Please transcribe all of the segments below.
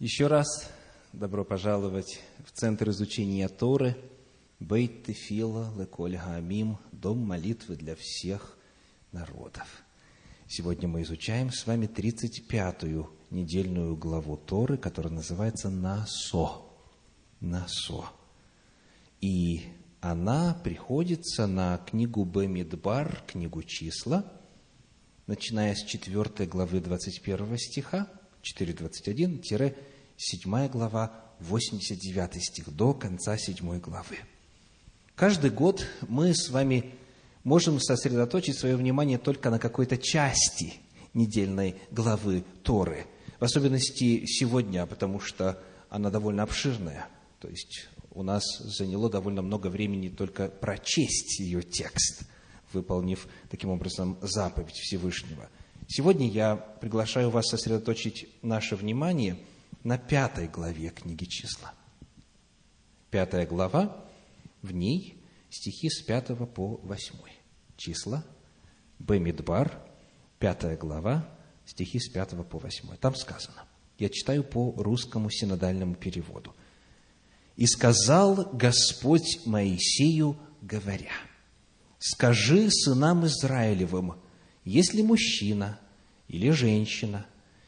Еще раз добро пожаловать в Центр изучения Торы Бейт-те-фила-лек-оль-ха-мим, Дом молитвы для всех народов. Сегодня мы изучаем с вами 35-ю недельную главу Торы, которая называется Насо. Насо. И она приходится на книгу Бемидбар, книгу Числа, начиная с 4 главы 21 стиха, 4:21-7 глава, 89 стих, до конца 7 главы. Каждый год мы с вами можем сосредоточить свое внимание только на какой-то части недельной главы Торы. В особенности сегодня, потому что она довольно обширная. То есть у нас заняло довольно много времени только прочесть ее текст, выполнив таким образом заповедь Всевышнего. Сегодня я приглашаю вас сосредоточить наше внимание на 5 главе книги Числа. 5 глава, в ней стихи с 5 по 8. Числа, Бемидбар, 5 глава, стихи с 5 по 8. Там сказано, я читаю по русскому синодальному переводу. «И сказал Господь Моисею, говоря, скажи сынам Израилевым, если мужчина или женщина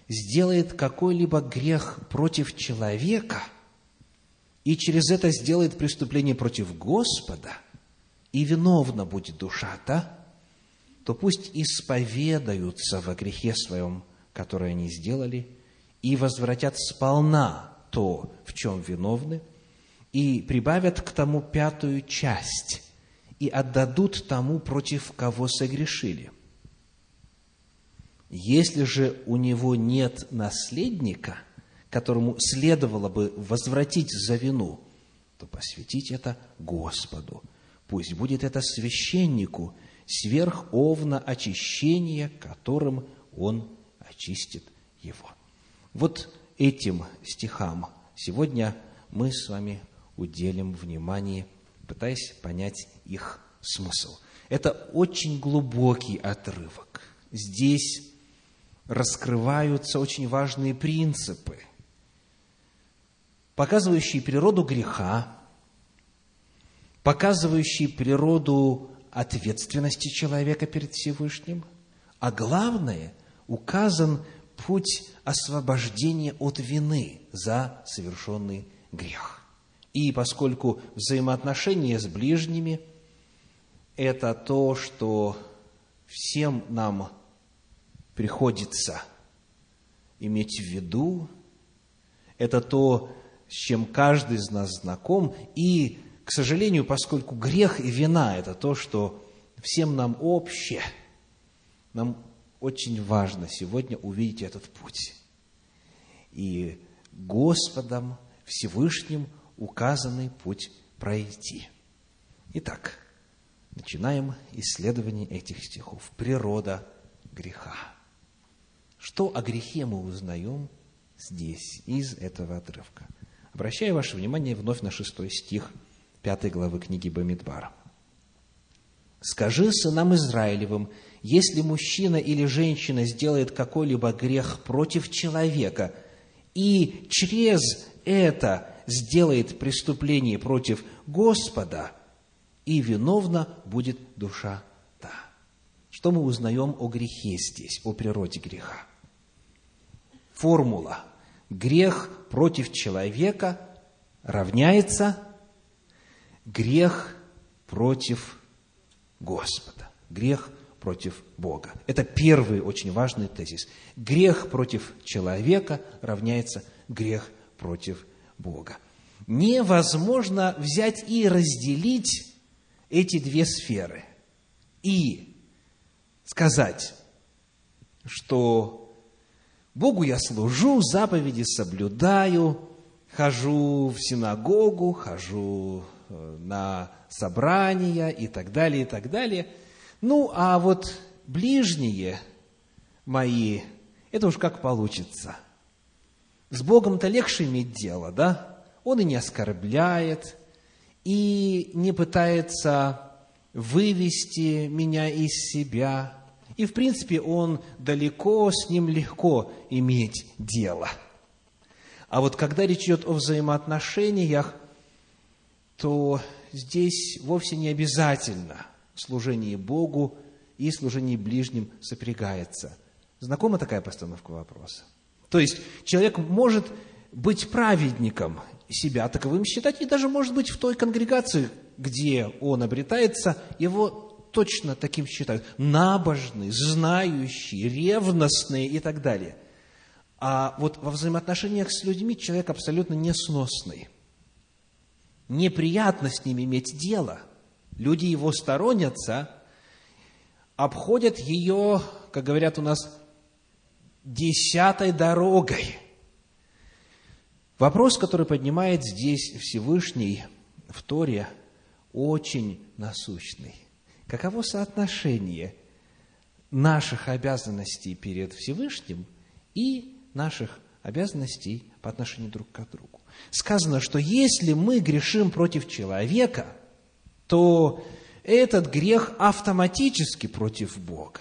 сделает какой-либо грех против человека и через это сделает преступление против Господа, и виновна будет душа та, то пусть исповедаются во грехе своем, который они сделали, и возвратят сполна то, в чем виновны, и прибавят к тому 5-ю часть, и отдадут тому, против кого согрешили. Если же у него нет наследника, которому следовало бы возвратить за вину, то посвятить это Господу. Пусть будет это священнику сверх овна очищения, которым он очистит его». Вот этим стихам сегодня мы с вами уделим внимание, пытаясь понять их смысл. Это очень глубокий отрывок. Здесь раскрываются очень важные принципы, показывающие природу греха, показывающие природу ответственности человека перед Всевышним, а главное, указан путь освобождения от вины за совершенный грех. И поскольку взаимоотношения с ближними – это то, что всем нам приходится иметь в виду, это то, с чем каждый из нас знаком, и, к сожалению, поскольку грех и вина – это то, что всем нам общее, нам очень важно сегодня увидеть этот путь. И Господом Всевышним указанный путь пройти. Итак, начинаем исследование этих стихов. Природа греха. Что о грехе мы узнаем здесь, из этого отрывка? Обращаю ваше внимание вновь на 6 стих 5 главы книги Бамидбара. «Скажи сынам Израилевым, если мужчина или женщина сделает какой-либо грех против человека и через это сделает преступление против Господа, и виновна будет душа». Что мы узнаем о грехе здесь, о природе греха? Формула. Грех против человека равняется грех против Господа, грех против Бога. Это первый очень важный тезис. Грех против человека равняется грех против Бога. Невозможно взять и разделить эти две сферы и сказать, что Богу я служу, заповеди соблюдаю, хожу в синагогу, хожу на собрания и так далее, и так далее. Ну, а вот ближние мои, это уж как получится. С Богом-то легче иметь дело, да? Он и не оскорбляет, и не пытается вывести меня из себя. И, в принципе, он далеко, с ним легко иметь дело. А вот когда речь идет о взаимоотношениях, то здесь вовсе не обязательно служение Богу и служение ближним сопрягается. Знакома такая постановка вопроса? То есть человек может быть праведником, себя таковым считать, и даже, может быть, в той конгрегации, где он обретается, его точно таким считают. Набожный, знающий, ревностный и так далее. А вот во взаимоотношениях с людьми человек абсолютно несносный. Неприятно с ними иметь дело. Люди его сторонятся, обходят ее, как говорят у нас, десятой дорогой. Вопрос, который поднимает здесь Всевышний в Торе, очень насущный. Каково соотношение наших обязанностей перед Всевышним и наших обязанностей по отношению друг к другу? Сказано, что если мы грешим против человека, то этот грех автоматически против Бога.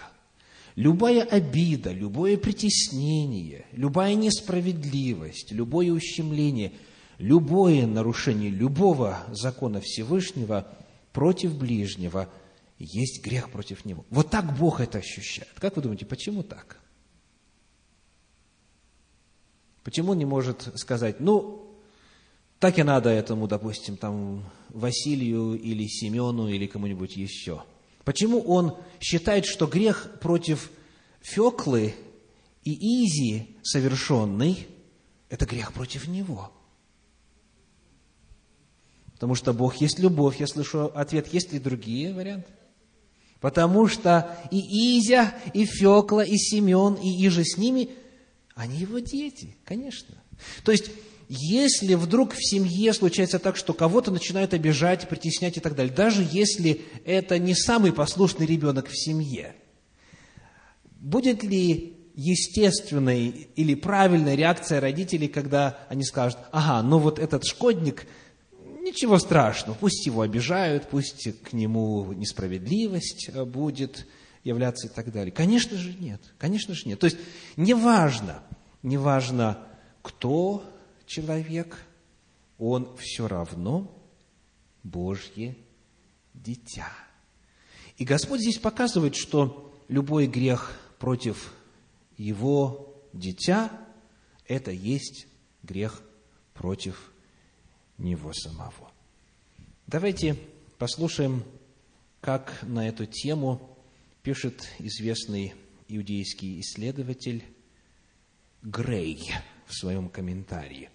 Любая обида, любое притеснение, любая несправедливость, любое ущемление, любое нарушение любого закона Всевышнего против ближнего есть грех против него. Вот так Бог это ощущает. Как вы думаете, почему так? Почему он не может сказать, так и надо этому, допустим, Василию или Семену или кому-нибудь еще? Почему он считает, что грех против Феклы и Изи совершенный – это грех против него? Потому что Бог есть любовь. Я слышу ответ. Есть ли другие варианты? Потому что и Изя, и Фекла, и Семен, и Иже с ними – они его дети, конечно. То есть, если вдруг в семье случается так, что кого-то начинают обижать, притеснять и так далее, даже если это не самый послушный ребенок в семье, будет ли естественной или правильной реакция родителей, когда они скажут, этот шкодник, ничего страшного, пусть его обижают, пусть к нему несправедливость будет являться и так далее? Конечно же нет, конечно же нет. То есть неважно, кто человек, он все равно Божье дитя. И Господь здесь показывает, что любой грех против его дитя – это есть грех против него самого. Давайте послушаем, как на эту тему пишет известный иудейский исследователь Грей в своем комментарии.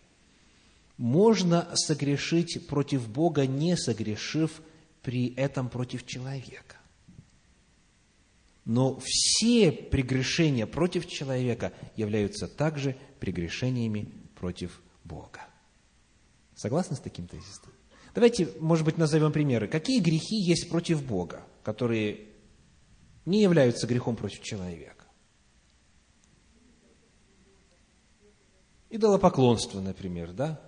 Можно согрешить против Бога, не согрешив при этом против человека. Но все прегрешения против человека являются также прегрешениями против Бога. Согласны с таким тезисом? Давайте, может быть, назовем примеры. Какие грехи есть против Бога, которые не являются грехом против человека? Идолопоклонство, например, да?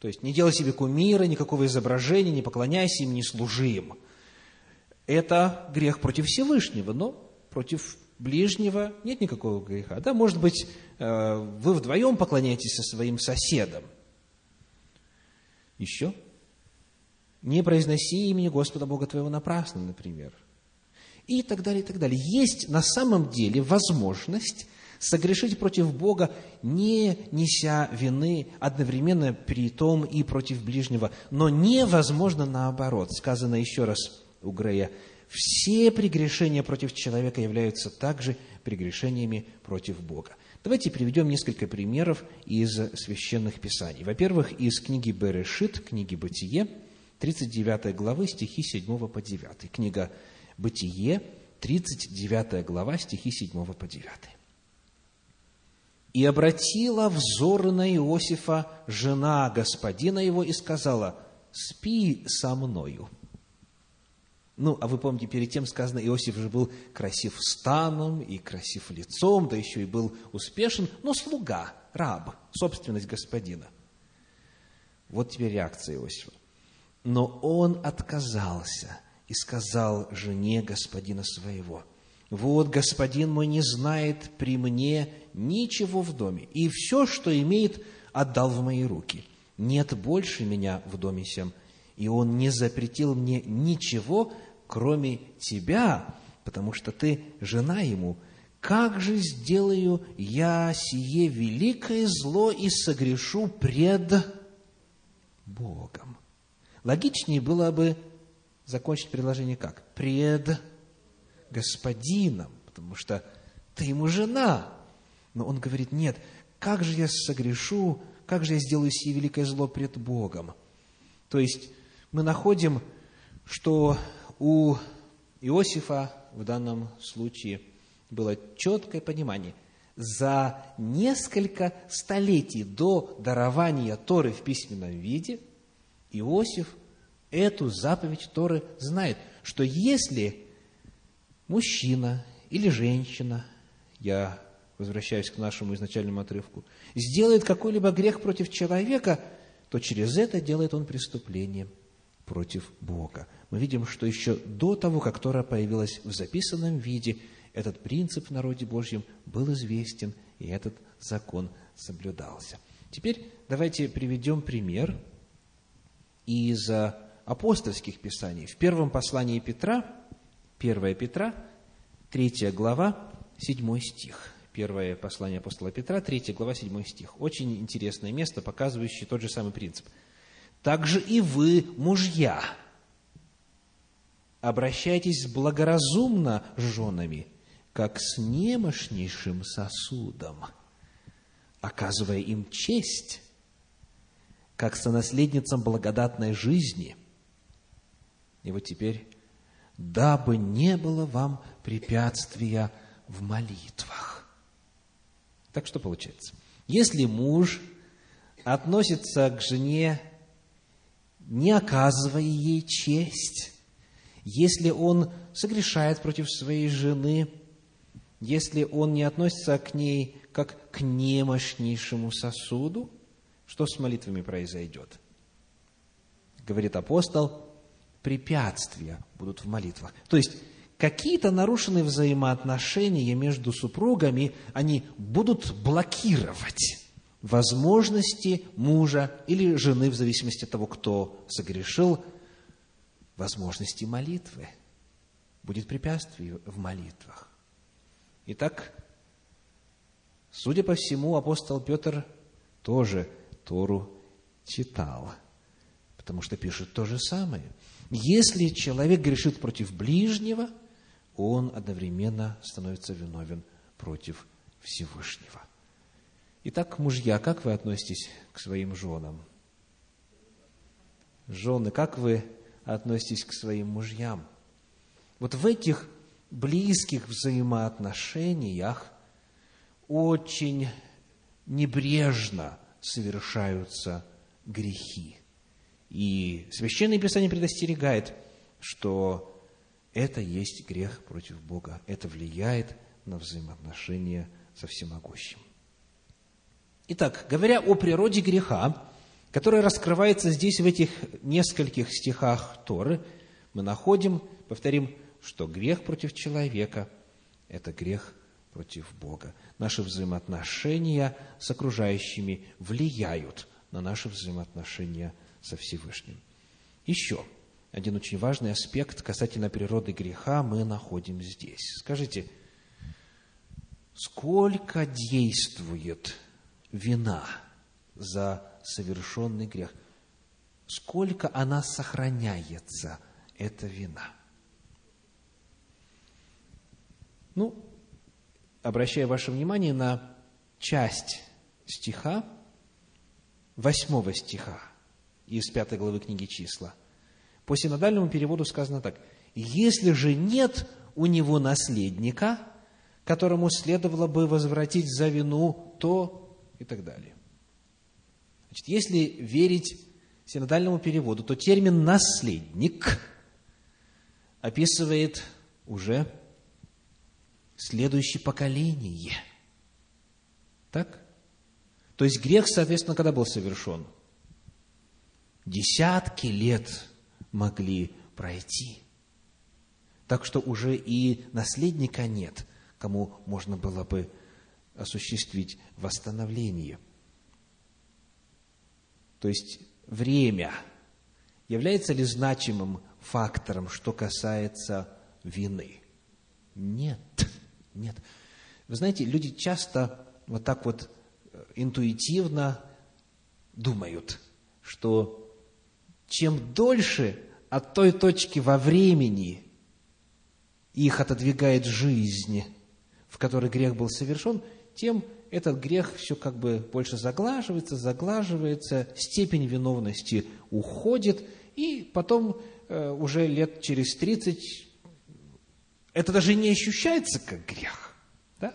То есть, не делай себе кумира, никакого изображения, не поклоняйся им, не служи им. Это грех против Всевышнего, но против ближнего нет никакого греха. Да, может быть, вы вдвоем поклоняетесь со своим соседом. Еще. Не произноси имени Господа Бога твоего напрасно, например. И так далее, и так далее. Есть на самом деле возможность согрешить против Бога, не неся вины, одновременно при том и против ближнего. Но невозможно наоборот. Сказано еще раз у Грея, все прегрешения против человека являются также прегрешениями против Бога. Давайте приведем несколько примеров из священных писаний. Во-первых, из книги Берешит, книги Бытие, 39 главы, стихи 7 по 9. Книга Бытие, 39 глава, стихи 7 по 9. «И обратила взоры на Иосифа жена господина его и сказала, спи со мною». А вы помните, перед тем сказано, Иосиф же был красив станом и красив лицом, да еще и был успешен, но слуга, раб, собственность господина. Вот теперь реакция Иосифа. Но он отказался и сказал жене господина своего, «Вот, господин мой не знает при мне ничего в доме, и все, что имеет, отдал в мои руки. Нет больше меня в доме сем, и он не запретил мне ничего, кроме тебя, потому что ты жена ему. Как же сделаю я сие великое зло и согрешу пред Богом? Логичнее было бы закончить предложение как? Пред Господином, потому что ты ему жена. Но он говорит: нет, как же я согрешу, как же я сделаю сие великое зло пред Богом? То есть мы находим, что у Иосифа в данном случае было четкое понимание. За несколько столетий до дарования Торы в письменном виде Иосиф эту заповедь Торы знает, что если мужчина или женщина, я возвращаюсь к нашему изначальному отрывку, сделает какой-либо грех против человека, то через это делает он преступление против Бога. Мы видим, что еще до того, как Тора появилась в записанном виде, этот принцип в народе Божьем был известен, и этот закон соблюдался. Теперь давайте приведем пример из апостольских писаний. В первом послании Петра, 1 Петра, 3 глава, 7 стих. Первое послание апостола Петра, 3 глава, 7 стих. Очень интересное место, показывающее тот же самый принцип. «Также и вы, мужья, обращайтесь благоразумно с женами, как с немощнейшим сосудом, оказывая им честь, как сонаследницам благодатной жизни». И вот теперь: «Дабы не было вам препятствия в молитвах». Так что получается? Если муж относится к жене, не оказывая ей честь, если он согрешает против своей жены, если он не относится к ней как к немощнейшему сосуду, что с молитвами произойдет? Говорит апостол, препятствия будут в молитвах. То есть какие-то нарушенные взаимоотношения между супругами, они будут блокировать возможности мужа или жены, в зависимости от того, кто согрешил, возможности молитвы. Будет препятствие в молитвах. Итак, судя по всему, апостол Петр тоже Тору читал, потому что пишет то же самое. Если человек грешит против ближнего, он одновременно становится виновен против Всевышнего. Итак, мужья, как вы относитесь к своим женам? Жены, как вы относитесь к своим мужьям? Вот в этих близких взаимоотношениях очень небрежно совершаются грехи. И Священное Писание предостерегает, что это есть грех против Бога. Это влияет на взаимоотношения со Всемогущим. Итак, говоря о природе греха, которая раскрывается здесь в этих нескольких стихах Торы, мы находим, повторим, что грех против человека – это грех против Бога. Наши взаимоотношения с окружающими влияют на наши взаимоотношения со Всевышним. Еще один очень важный аспект касательно природы греха мы находим здесь. Скажите, сколько действует вина за совершенный грех? Сколько она сохраняется, эта вина? Ну, обращаю ваше внимание на часть стиха, 8 стиха из 5 главы книги «Числа». По синодальному переводу сказано так: «Если же нет у него наследника, которому следовало бы возвратить за вину, то…» и так далее. Значит, если верить синодальному переводу, то термин «наследник» описывает уже следующее поколение. Так? То есть грех, соответственно, когда был совершен? Десятки лет могли пройти. Так что уже и наследника нет, кому можно было бы осуществить восстановление. то есть время, является ли значимым фактором, что касается вины? Нет, нет. Вы знаете, люди часто вот так вот интуитивно думают, что чем дольше от той точки во времени их отодвигает жизнь, в которой грех был совершен, тем этот грех все как бы больше заглаживается, степень виновности уходит, и потом уже лет через 30 это даже не ощущается как грех. Да?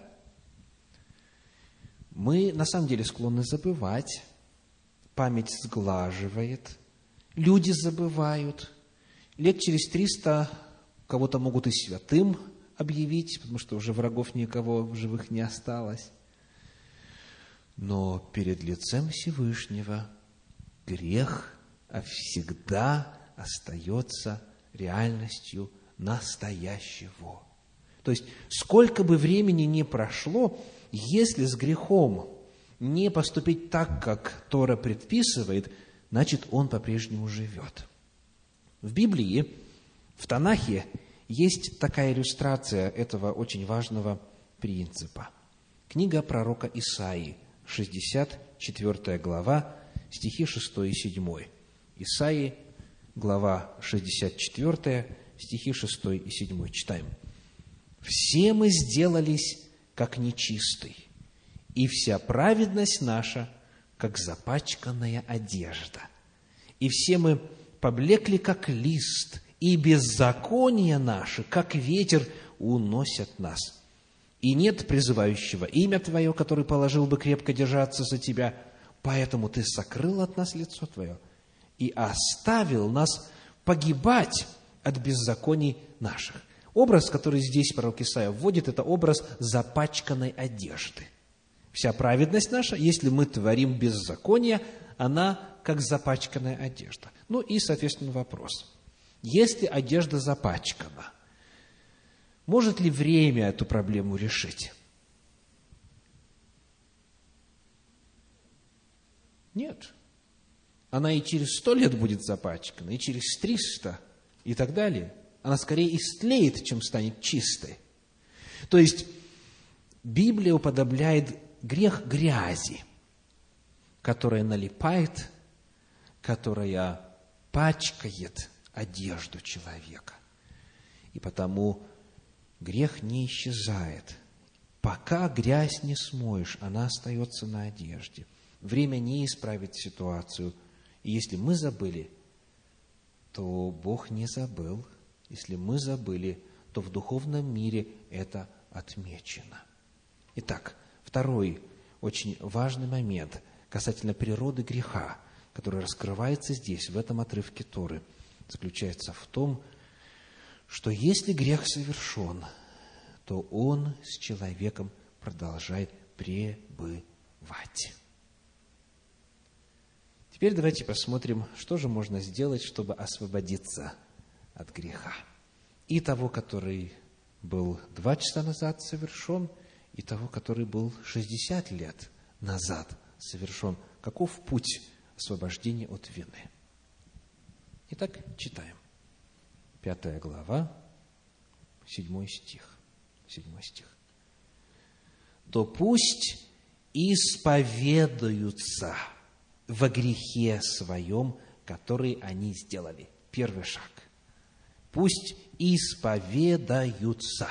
Мы на самом деле склонны забывать, память сглаживает, люди забывают. Лет через 300 кого-то могут и святым объявить, потому что уже врагов никого в живых не осталось. Но перед лицем Всевышнего грех всегда остается реальностью настоящего. То есть, сколько бы времени ни прошло, если с грехом не поступить так, как Тора предписывает, значит, он по-прежнему живет. В Библии, в Танахе, есть такая иллюстрация этого очень важного принципа. Книга пророка Исаии, 64 глава, стихи 6 и 7. Исаии, глава 64, стихи 6 и 7. Читаем. «Все мы сделались, как нечистый, и вся праведность наша, как запачканная одежда. И все мы поблекли, как лист, и беззакония наши, как ветер, уносят нас. И нет призывающего имя Твое, который положил бы крепко держаться за Тебя, поэтому Ты сокрыл от нас лицо Твое и оставил нас погибать от беззаконий наших». Образ, который здесь пророк Исаия вводит, это образ запачканной одежды. Вся праведность наша, если мы творим беззаконие, она как запачканная одежда. Ну и, соответственно, вопрос. Если одежда запачкана, может ли время эту проблему решить? Нет. Она и через 100 лет будет запачкана, и через 300, и так далее. Она скорее истлеет, чем станет чистой. То есть, Библия уподобляет грех грязи, которая налипает, которая пачкает одежду человека. И потому грех не исчезает. Пока грязь не смоешь, она остается на одежде. Время не исправит ситуацию. И если мы забыли, то Бог не забыл. Если мы забыли, то в духовном мире это отмечено. Итак, второй очень важный момент касательно природы греха, который раскрывается здесь, в этом отрывке Торы, заключается в том, что если грех совершен, то он с человеком продолжает пребывать. Теперь давайте посмотрим, что же можно сделать, чтобы освободиться от греха. И того, который был 2 часа назад совершен, и того, который был 60 лет назад совершен. Каков путь освобождения от вины? Итак, читаем. 5 глава, 7 стих. 7 стих. «То пусть исповедуются во грехе своем, который они сделали». Первый шаг. Пусть исповедаются.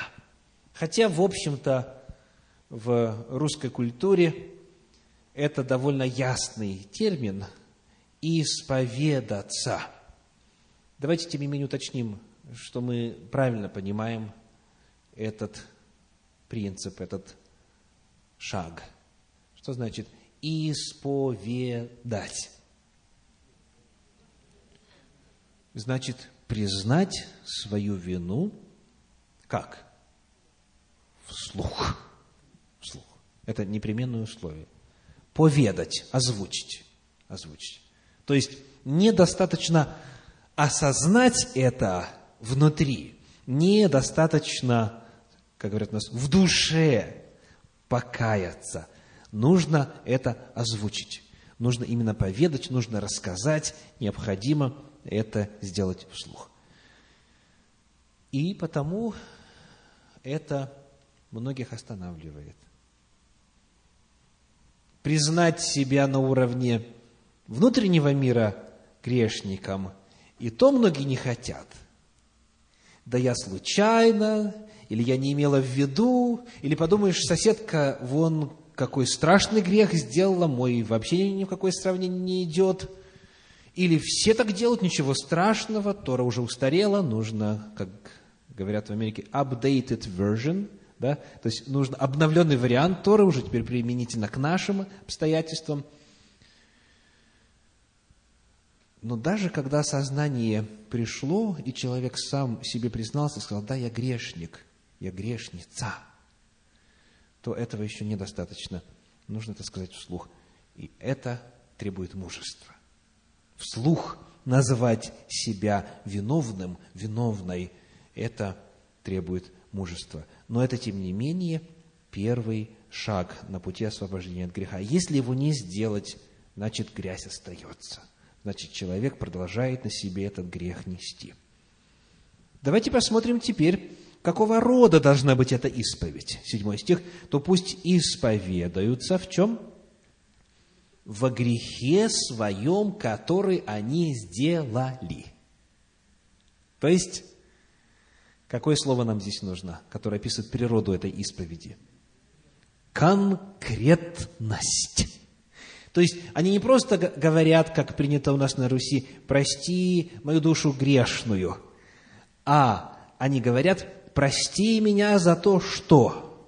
Хотя, в общем-то, в русской культуре это довольно ясный термин – исповедаться. Давайте, тем не менее, уточним, что мы правильно понимаем этот принцип, этот шаг. Что значит «исповедать»? Значит, признать свою вину как? Вслух. Вслух. Это непременное условие. Поведать, озвучить. Озвучить. То есть, недостаточно осознать это внутри, недостаточно, как говорят у нас, в душе покаяться. Нужно это озвучить. нужно именно поведать, нужно рассказать, необходимо это сделать вслух. И потому это многих останавливает. Признать себя на уровне внутреннего мира грешником, и то многие не хотят. Да я случайно, или я не имела в виду, или подумаешь, соседка, вон какой страшный грех сделала, мой вообще ни в какое сравнение не идет. Или все так делают, ничего страшного, Тора уже устарела, нужно, как говорят в Америке, updated version, да? То есть нужно обновленный вариант Торы, уже теперь применительно к нашим обстоятельствам. Но даже когда сознание пришло, и человек сам себе признался, сказал, да, я грешник, я грешница, то этого еще недостаточно. Нужно это сказать вслух. И это требует мужества. Вслух называть себя виновным, виновной, это требует мужества. Но это, тем не менее, первый шаг на пути освобождения от греха. Если его не сделать, значит, грязь остается. Значит, человек продолжает на себе этот грех нести. Давайте посмотрим теперь, какого рода должна быть эта исповедь. 7 стих. «То пусть исповедаются в чем? Во грехе своем, который они сделали». То есть, какое слово нам здесь нужно, которое описывает природу этой исповеди? Конкретность. То есть, они не просто говорят, как принято у нас на Руси, «прости мою душу грешную», а они говорят «прости меня за то, что…»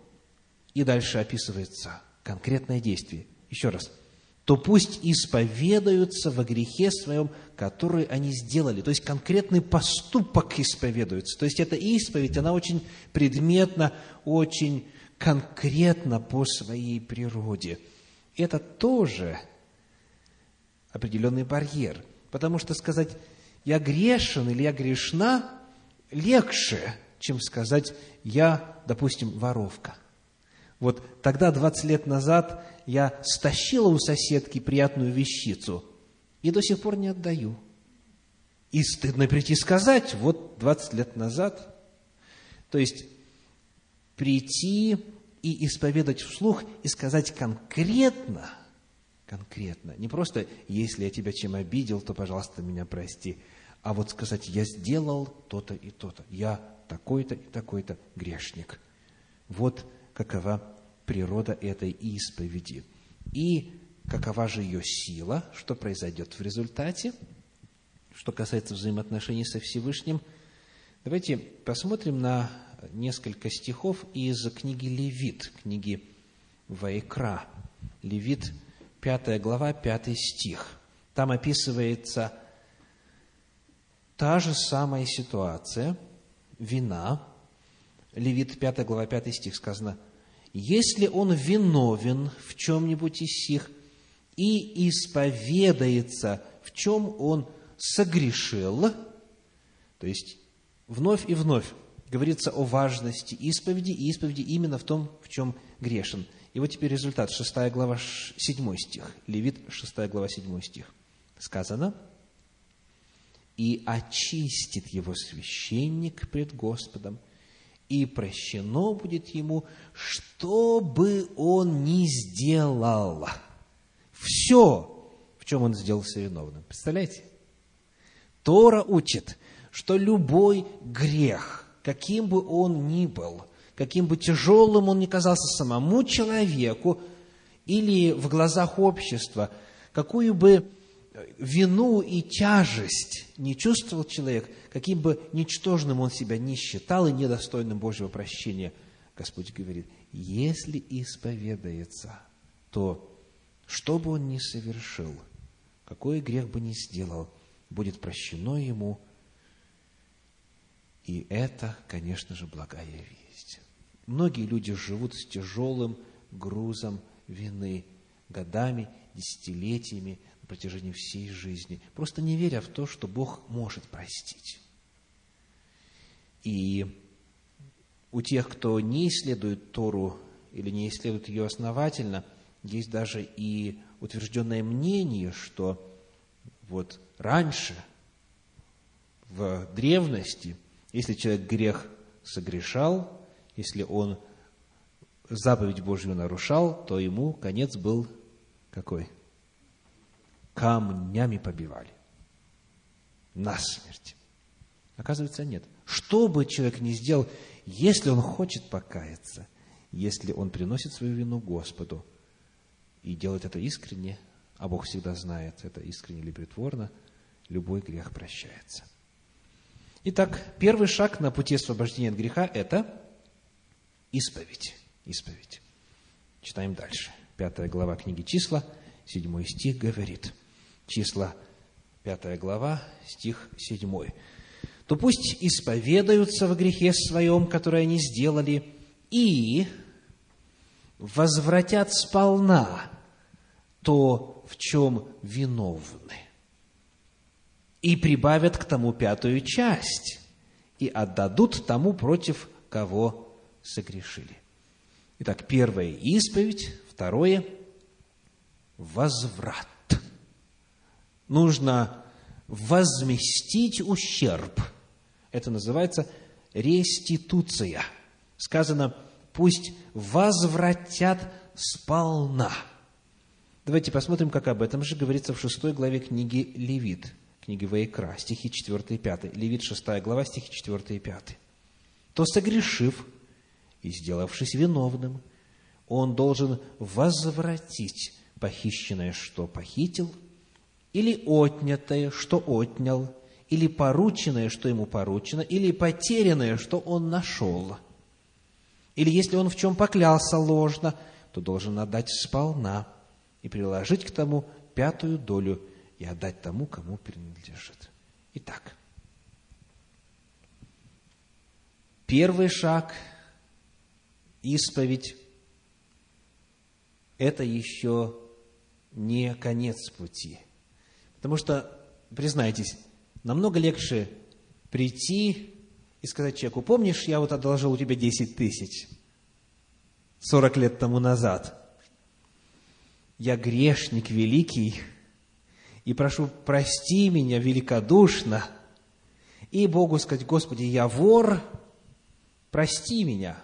И дальше описывается конкретное действие. Еще раз. «То пусть исповедаются во грехе своем, который они сделали». То есть, конкретный поступок исповедуется. То есть, эта исповедь, она очень предметна, очень конкретна по своей природе. Это тоже определенный барьер. Потому что сказать «я грешен» или «я грешна» легче, чем сказать «я, допустим, воровка». Вот тогда, 20 лет назад, я стащила у соседки приятную вещицу и до сих пор не отдаю. И стыдно прийти сказать «вот 20 лет назад». То есть, прийти и исповедать вслух, и сказать конкретно, конкретно, не просто «если я тебя чем обидел, то, пожалуйста, меня прости», а вот сказать «я сделал то-то и то-то, я такой-то и такой-то грешник». Вот какова природа этой исповеди. И какова же ее сила, что произойдет в результате, что касается взаимоотношений со Всевышним. Давайте посмотрим на несколько стихов из книги Левит, книги Вайкра. Левит, 5 глава, 5 стих. Там описывается та же самая ситуация, вина. Левит, 5 глава, 5 стих сказано: «Если он виновен в чем-нибудь из сих и исповедается, в чем он согрешил», то есть вновь и вновь говорится о важности исповеди, и исповеди именно в том, в чем грешен. И вот теперь результат. 6 глава, 7 стих. Левит, 6 глава, 7 стих. Сказано: «И очистит его священник пред Господом, и прощено будет ему, что бы он ни сделал». Все, в чем он сделался виновным. Представляете? Тора учит, что любой грех, каким бы он ни был, каким бы тяжелым он ни казался самому человеку или в глазах общества, какую бы вину и тяжесть не чувствовал человек, каким бы ничтожным он себя ни считал и недостойным Божьего прощения, Господь говорит, если исповедается, то что бы он ни совершил, какой грех бы ни сделал, будет прощено ему. И это, конечно же, благая весть. Многие люди живут с тяжелым грузом вины годами, десятилетиями, на протяжении всей жизни, просто не веря в то, что Бог может простить. И у тех, кто не исследует Тору или не исследует ее основательно, Есть даже и утвержденное мнение, что вот раньше, в древности, если человек грех согрешал, если он заповедь Божью нарушал, то ему конец был какой? Камнями побивали. Насмерть. Оказывается, нет. Что бы человек ни сделал, если он хочет покаяться, если он приносит свою вину Господу и делает это искренне, а Бог всегда знает, это искренне или притворно, любой грех прощается. Итак, первый шаг на пути освобождения от греха – это исповедь. Исповедь. Читаем дальше. 5 глава книги Числа, 7 стих говорит. Числа, 5 глава, стих 7. «То пусть исповедаются в грехе своем, который они сделали, и возвратят сполна то, в чем виновны, и прибавят к тому 5-ю часть, и отдадут тому, против кого согрешили». Итак, первое – исповедь, второе – возврат. Нужно возместить ущерб. Это называется реституция. Сказано, пусть возвратят сполна. Давайте посмотрим, как об этом же говорится в 6 главе книги Левит, книги Вайкра, стихи 4 и 5. Левит, 6 глава, стихи 4 и 5. «То согрешив и сделавшись виновным, он должен возвратить похищенное, что похитил, или отнятое, что отнял, или порученное, что ему поручено, или потерянное, что он нашел. Или если он в чем поклялся ложно, то должен отдать сполна и приложить к тому 5-ю долю и отдать тому, кому принадлежит». Итак, первый шаг – исповедь. Это еще не конец пути. Потому что, признайтесь, намного легче прийти и сказать человеку: помнишь, я вот одолжил у тебя 10 тысяч 40 лет тому назад. Я грешник великий, и прошу, прости меня великодушно. И Богу сказать: Господи, я вор, прости меня.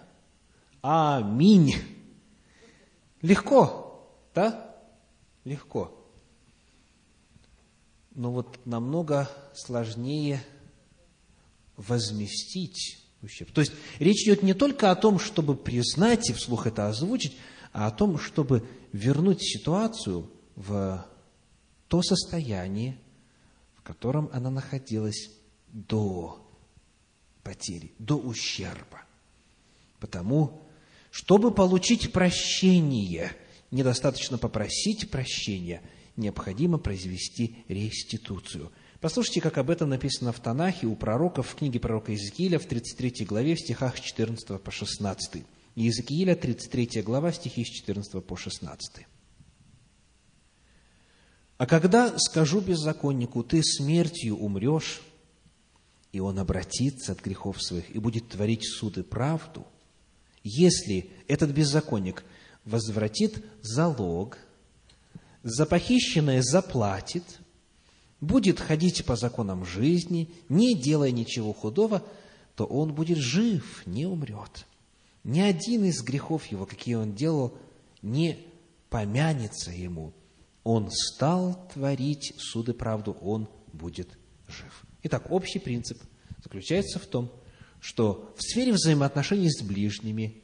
Аминь. Легко, да? Легко. Но вот намного сложнее возместить ущерб. То есть речь идет не только о том, чтобы признать и вслух это озвучить, а о том, чтобы вернуть ситуацию в то состояние, в котором она находилась до потери, до ущерба. Потому, чтобы получить прощение, недостаточно попросить прощения, необходимо произвести реституцию. Послушайте, как об этом написано в Танахе у пророков в книге пророка Иезекииля в 33 главе в стихах 14 по 16. Иезекииля, 33 глава, стихи с 14 по 16. «А когда скажу беззаконнику: ты смертью умрешь, и он обратится от грехов своих и будет творить суд и правду, если этот беззаконник возвратит залог, за похищенное заплатит, будет ходить по законам жизни, не делая ничего худого, то он будет жив, не умрет. Ни один из грехов его, какие он делал, не помянется ему. Он стал творить суд и правду, он будет жив». Итак, общий принцип заключается в том, что в сфере взаимоотношений с ближними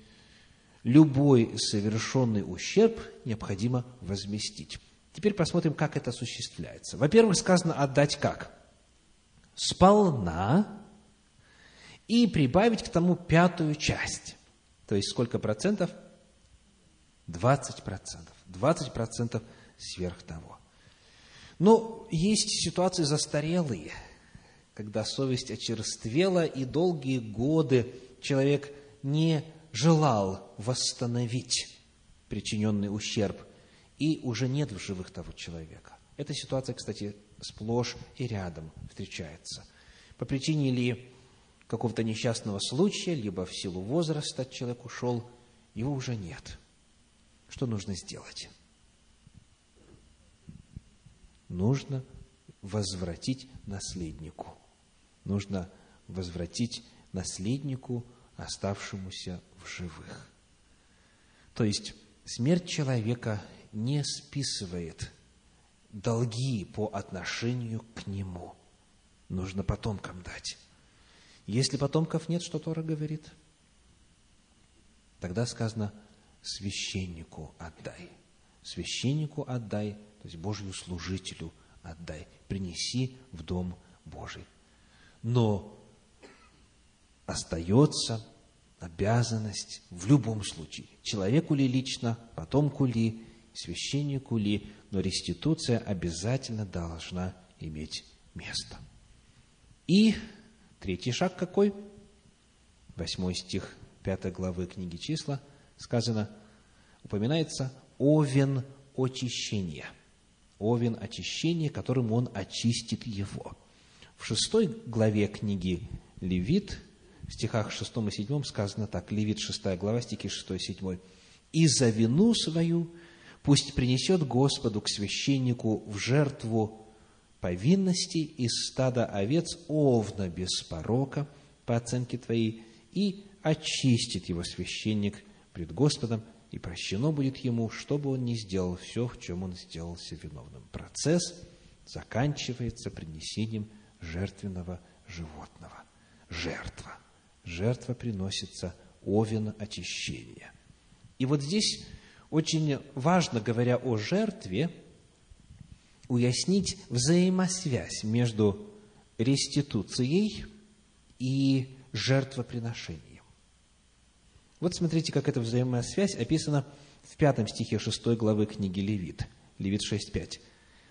любой совершенный ущерб необходимо возместить. Теперь посмотрим, как это осуществляется. Во-первых, сказано отдать как? Сполна и прибавить к тому 5-ю часть. То есть сколько процентов? 20%. 20% сверх того. Но есть ситуации застарелые, когда совесть очерствела, и долгие годы человек не желал восстановить причиненный ущерб, и уже нет в живых того человека. Эта ситуация, кстати, сплошь и рядом встречается. По причине ли какого-то несчастного случая, либо в силу возраста человек ушел, его уже нет. Что нужно сделать? нужно возвратить наследнику. Нужно возвратить наследнику, оставшемуся в живых. То есть, смерть человека не списывает долги по отношению к нему. Нужно потомкам дать. Если потомков нет, что Тора говорит? Тогда сказано, священнику отдай. Священнику отдай, то есть Божию служителю отдай. Принеси в дом Божий. Но остается обязанность в любом случае. Человеку ли лично, потомку ли, священнику ли, но реституция обязательно должна иметь место. И третий шаг какой? 8 стих 5 главы книги Числа сказано, упоминается овен очищения. Овен очищения, которым он очистит его. В 6 главе книги Левит, в стихах 6 и 7 сказано так, Левит 6 глава, стихи 6 и 7. «И за вину свою пусть принесет Господу к священнику в жертву повинности из стада овец овна без порока, по оценке твоей, и очистит его священник пред Господом, и прощено будет ему, что бы он ни сделал, все, в чем он сделался виновным». Процесс заканчивается принесением жертвенного животного. Жертва. Жертва приносится овен очищения. И вот здесь очень важно, говоря о жертве, уяснить взаимосвязь между реституцией и жертвоприношением. Вот смотрите, как эта взаимосвязь описана в 5 стихе 6 главы книги Левит. Левит 6:5.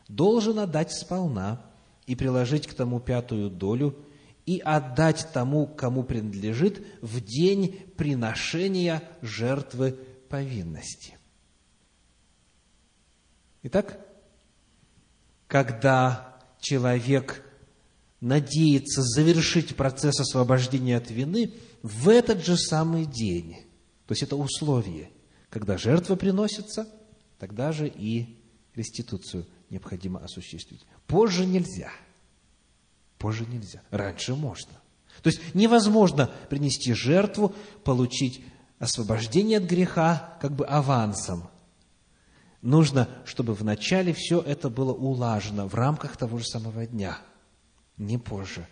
«Должен отдать сполна и приложить к тому 5-ю долю, и отдать тому, кому принадлежит, в день приношения жертвы повинности». Итак, когда человек надеется завершить процесс освобождения от вины в этот же самый день, то есть это условие, когда жертва приносится, тогда же и реституцию необходимо осуществить. Позже нельзя. Позже нельзя. Раньше можно. То есть невозможно принести жертву, получить освобождение от греха как бы авансом. Нужно, чтобы вначале все это было улажено в рамках того же самого дня, не позже.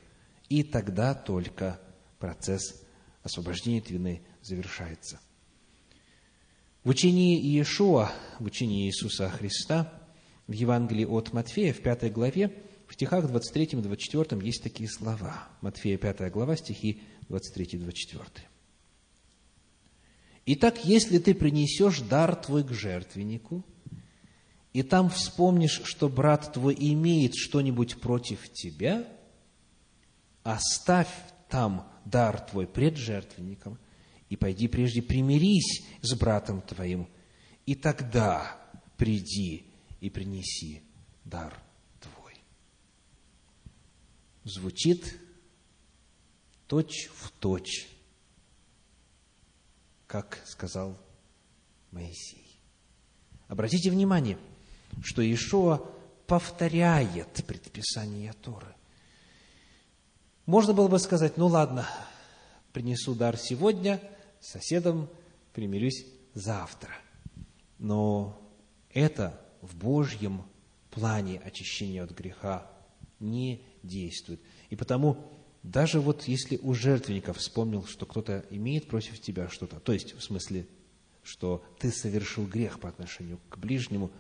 И тогда только процесс освобождения от вины завершается. В учении Иешуа, в учении Иисуса Христа, в Евангелии от Матфея, в 5 главе, в стихах 23 и 24 есть такие слова. Матфея 5 глава, стихи 23 и 24. «Итак, если ты принесешь дар твой к жертвеннику, и там вспомнишь, что брат твой имеет что-нибудь против тебя, оставь там дар твой пред жертвенником, и пойди прежде примирись с братом твоим, и тогда приди и принеси дар». Звучит точь-в-точь, как сказал Моисей. Обратите внимание, что Иешуа повторяет предписание Торы. Можно было бы сказать, ну ладно, принесу дар сегодня, с соседом примирюсь завтра. Но это в Божьем плане очищения от греха не действует. И потому, даже вот если у жертвенника вспомнил, что кто-то имеет против тебя что-то, то есть, в смысле, что ты совершил грех по отношению к ближнему,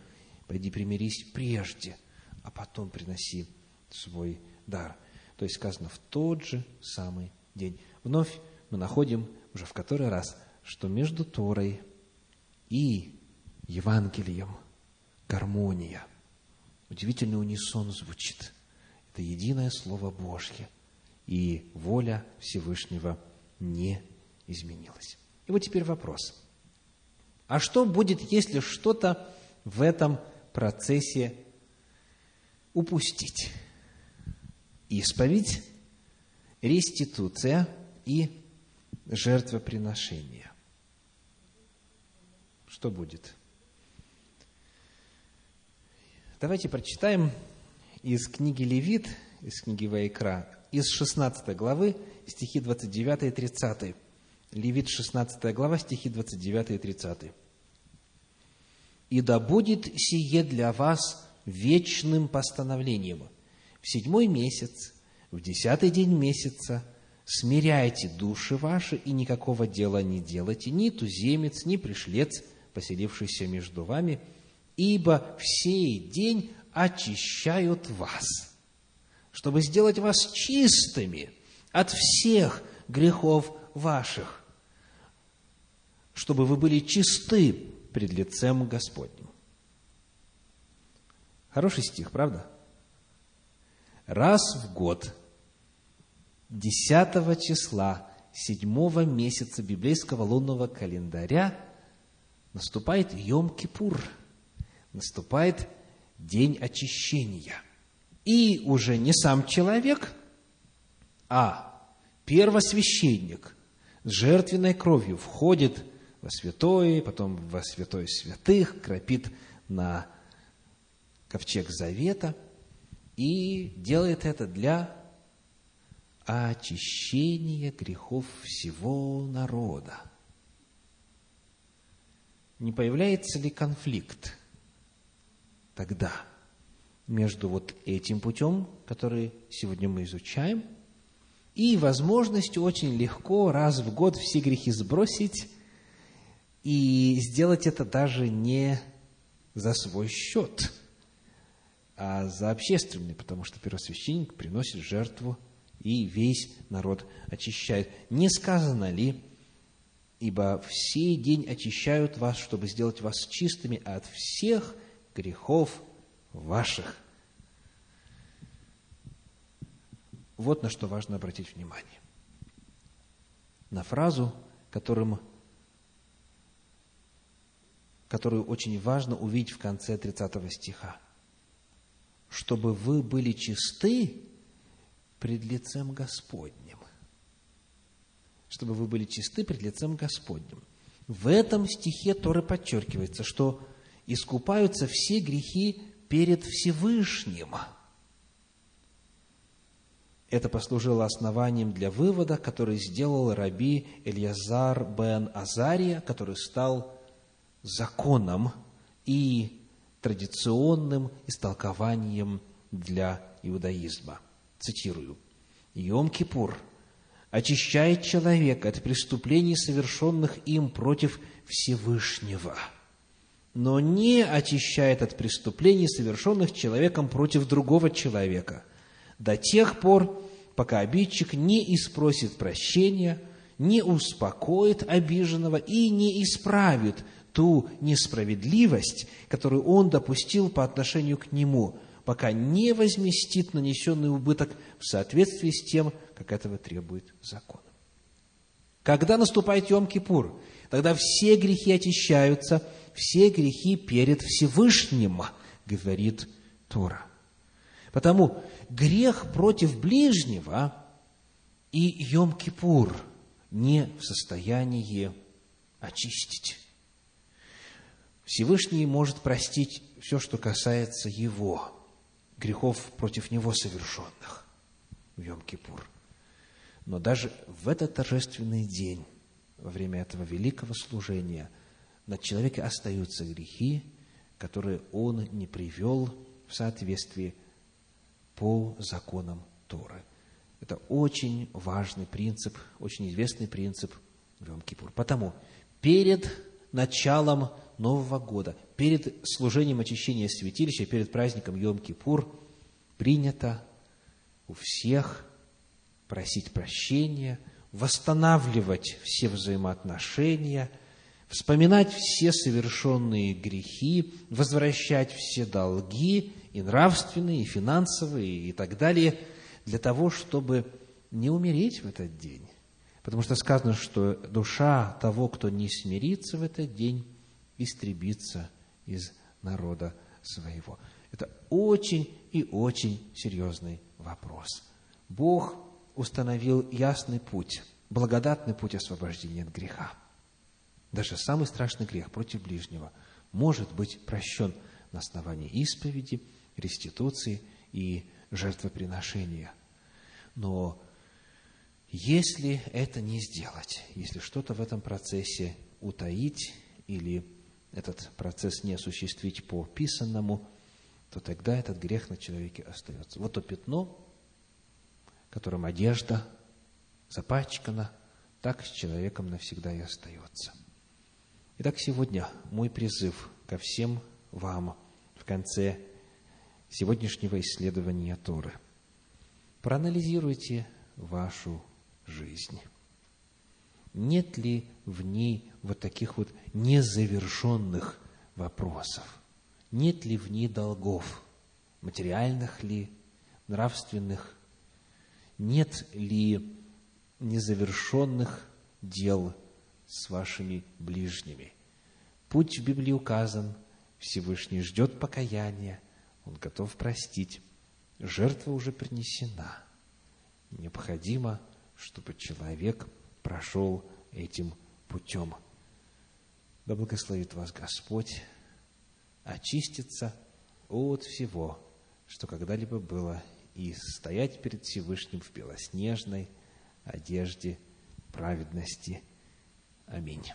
пойди примирись прежде, а потом приноси свой дар. То есть, сказано в тот же самый день. Вновь мы находим уже в который раз, что между Торой и Евангелием гармония. Удивительный унисон звучит. Это единое Слово Божье, и воля Всевышнего не изменилась. И вот теперь вопрос. А что будет, если что-то в этом процессе упустить? Исповедь, реституция и жертвоприношение. Что будет? Давайте прочитаем из книги Левит, из книги Вайкра, из 16 главы, стихи 29 и 30. Левит, 16 глава, стихи 29 и 30. «И да будет сие для вас вечным постановлением. В седьмой месяц, в 10-й день месяца смиряйте души ваши, и никакого дела не делайте, ни туземец, ни пришлец, поселившийся между вами, ибо в сей день очищают вас, чтобы сделать вас чистыми от всех грехов ваших, чтобы вы были чисты пред лицем Господним». Хороший стих, правда? Раз в год, 10-го числа 7-го месяца библейского лунного календаря, наступает Йом Кипур, наступает день очищения. И уже не сам человек, а первосвященник с жертвенной кровью входит во святое, потом во святое святых, кропит на ковчег завета и делает это для очищения грехов всего народа. Не появляется ли конфликт тогда между вот этим путем, который сегодня мы изучаем, и возможностью очень легко раз в год все грехи сбросить и сделать это даже не за свой счет, а за общественный, потому что первосвященник приносит жертву и весь народ очищает. Не сказано ли: «Ибо в сей день очищают вас, чтобы сделать вас чистыми от всех грехов ваших»? Вот на что важно обратить внимание. На фразу, которую очень важно увидеть в конце 30 стиха. «Чтобы вы были чисты пред лицем Господним». Чтобы вы были чисты пред лицем Господним. В этом стихе Торы подчеркивается, что искупаются все грехи перед Всевышним. Это послужило основанием для вывода, который сделал раби Эльязар бен Азария, который стал законом и традиционным истолкованием для иудаизма. Цитирую. «Йом Кипур очищает человека от преступлений, совершенных им против Всевышнего, но не очищает от преступлений, совершенных человеком против другого человека, до тех пор, пока обидчик не испросит прощения, не успокоит обиженного и не исправит ту несправедливость, которую он допустил по отношению к нему, пока не возместит нанесенный убыток в соответствии с тем, как этого требует закон». Когда наступает Йом-Кипур, тогда все грехи очищаются, все грехи перед Всевышним, говорит Тора. Потому грех против ближнего и Йом-Кипур не в состоянии очистить. Всевышний может простить все, что касается его, грехов против него совершенных в Йом-Кипур. Но даже в этот торжественный день, во время этого великого служения, на человеке остаются грехи, которые он не привел в соответствии по законам Торы. Это очень важный принцип, очень известный принцип в Йом-Кипур. Потому перед началом Нового года, перед служением очищения святилища, перед праздником Йом-Кипур принято у всех просить прощения, восстанавливать все взаимоотношения, вспоминать все совершенные грехи, возвращать все долги, и нравственные, и финансовые, и так далее, для того, чтобы не умереть в этот день. Потому что сказано, что душа того, кто не смирится в этот день, истребится из народа своего. Это очень и очень серьезный вопрос. Бог установил ясный путь, благодатный путь освобождения от греха. Даже самый страшный грех против ближнего может быть прощен на основании исповеди, реституции и жертвоприношения. Но если это не сделать, если что-то в этом процессе утаить или этот процесс не осуществить по писанному, то тогда этот грех на человеке остается. Вот то пятно, которым одежда запачкана, так с человеком навсегда и остается. Итак, сегодня мой призыв ко всем вам в конце сегодняшнего исследования Торы. Проанализируйте вашу жизнь. Нет ли в ней вот таких вот незавершенных вопросов? Нет ли в ней долгов? Материальных ли? Нравственных? Нет ли незавершенных дел с вашими ближними? Путь в Библии указан. Всевышний ждет покаяния. Он готов простить. Жертва уже принесена. Необходимо, чтобы человек прошел этим путем. Да благословит вас Господь, очиститься от всего, что когда-либо было, и стоять перед Всевышним в белоснежной одежде праведности. Аминь.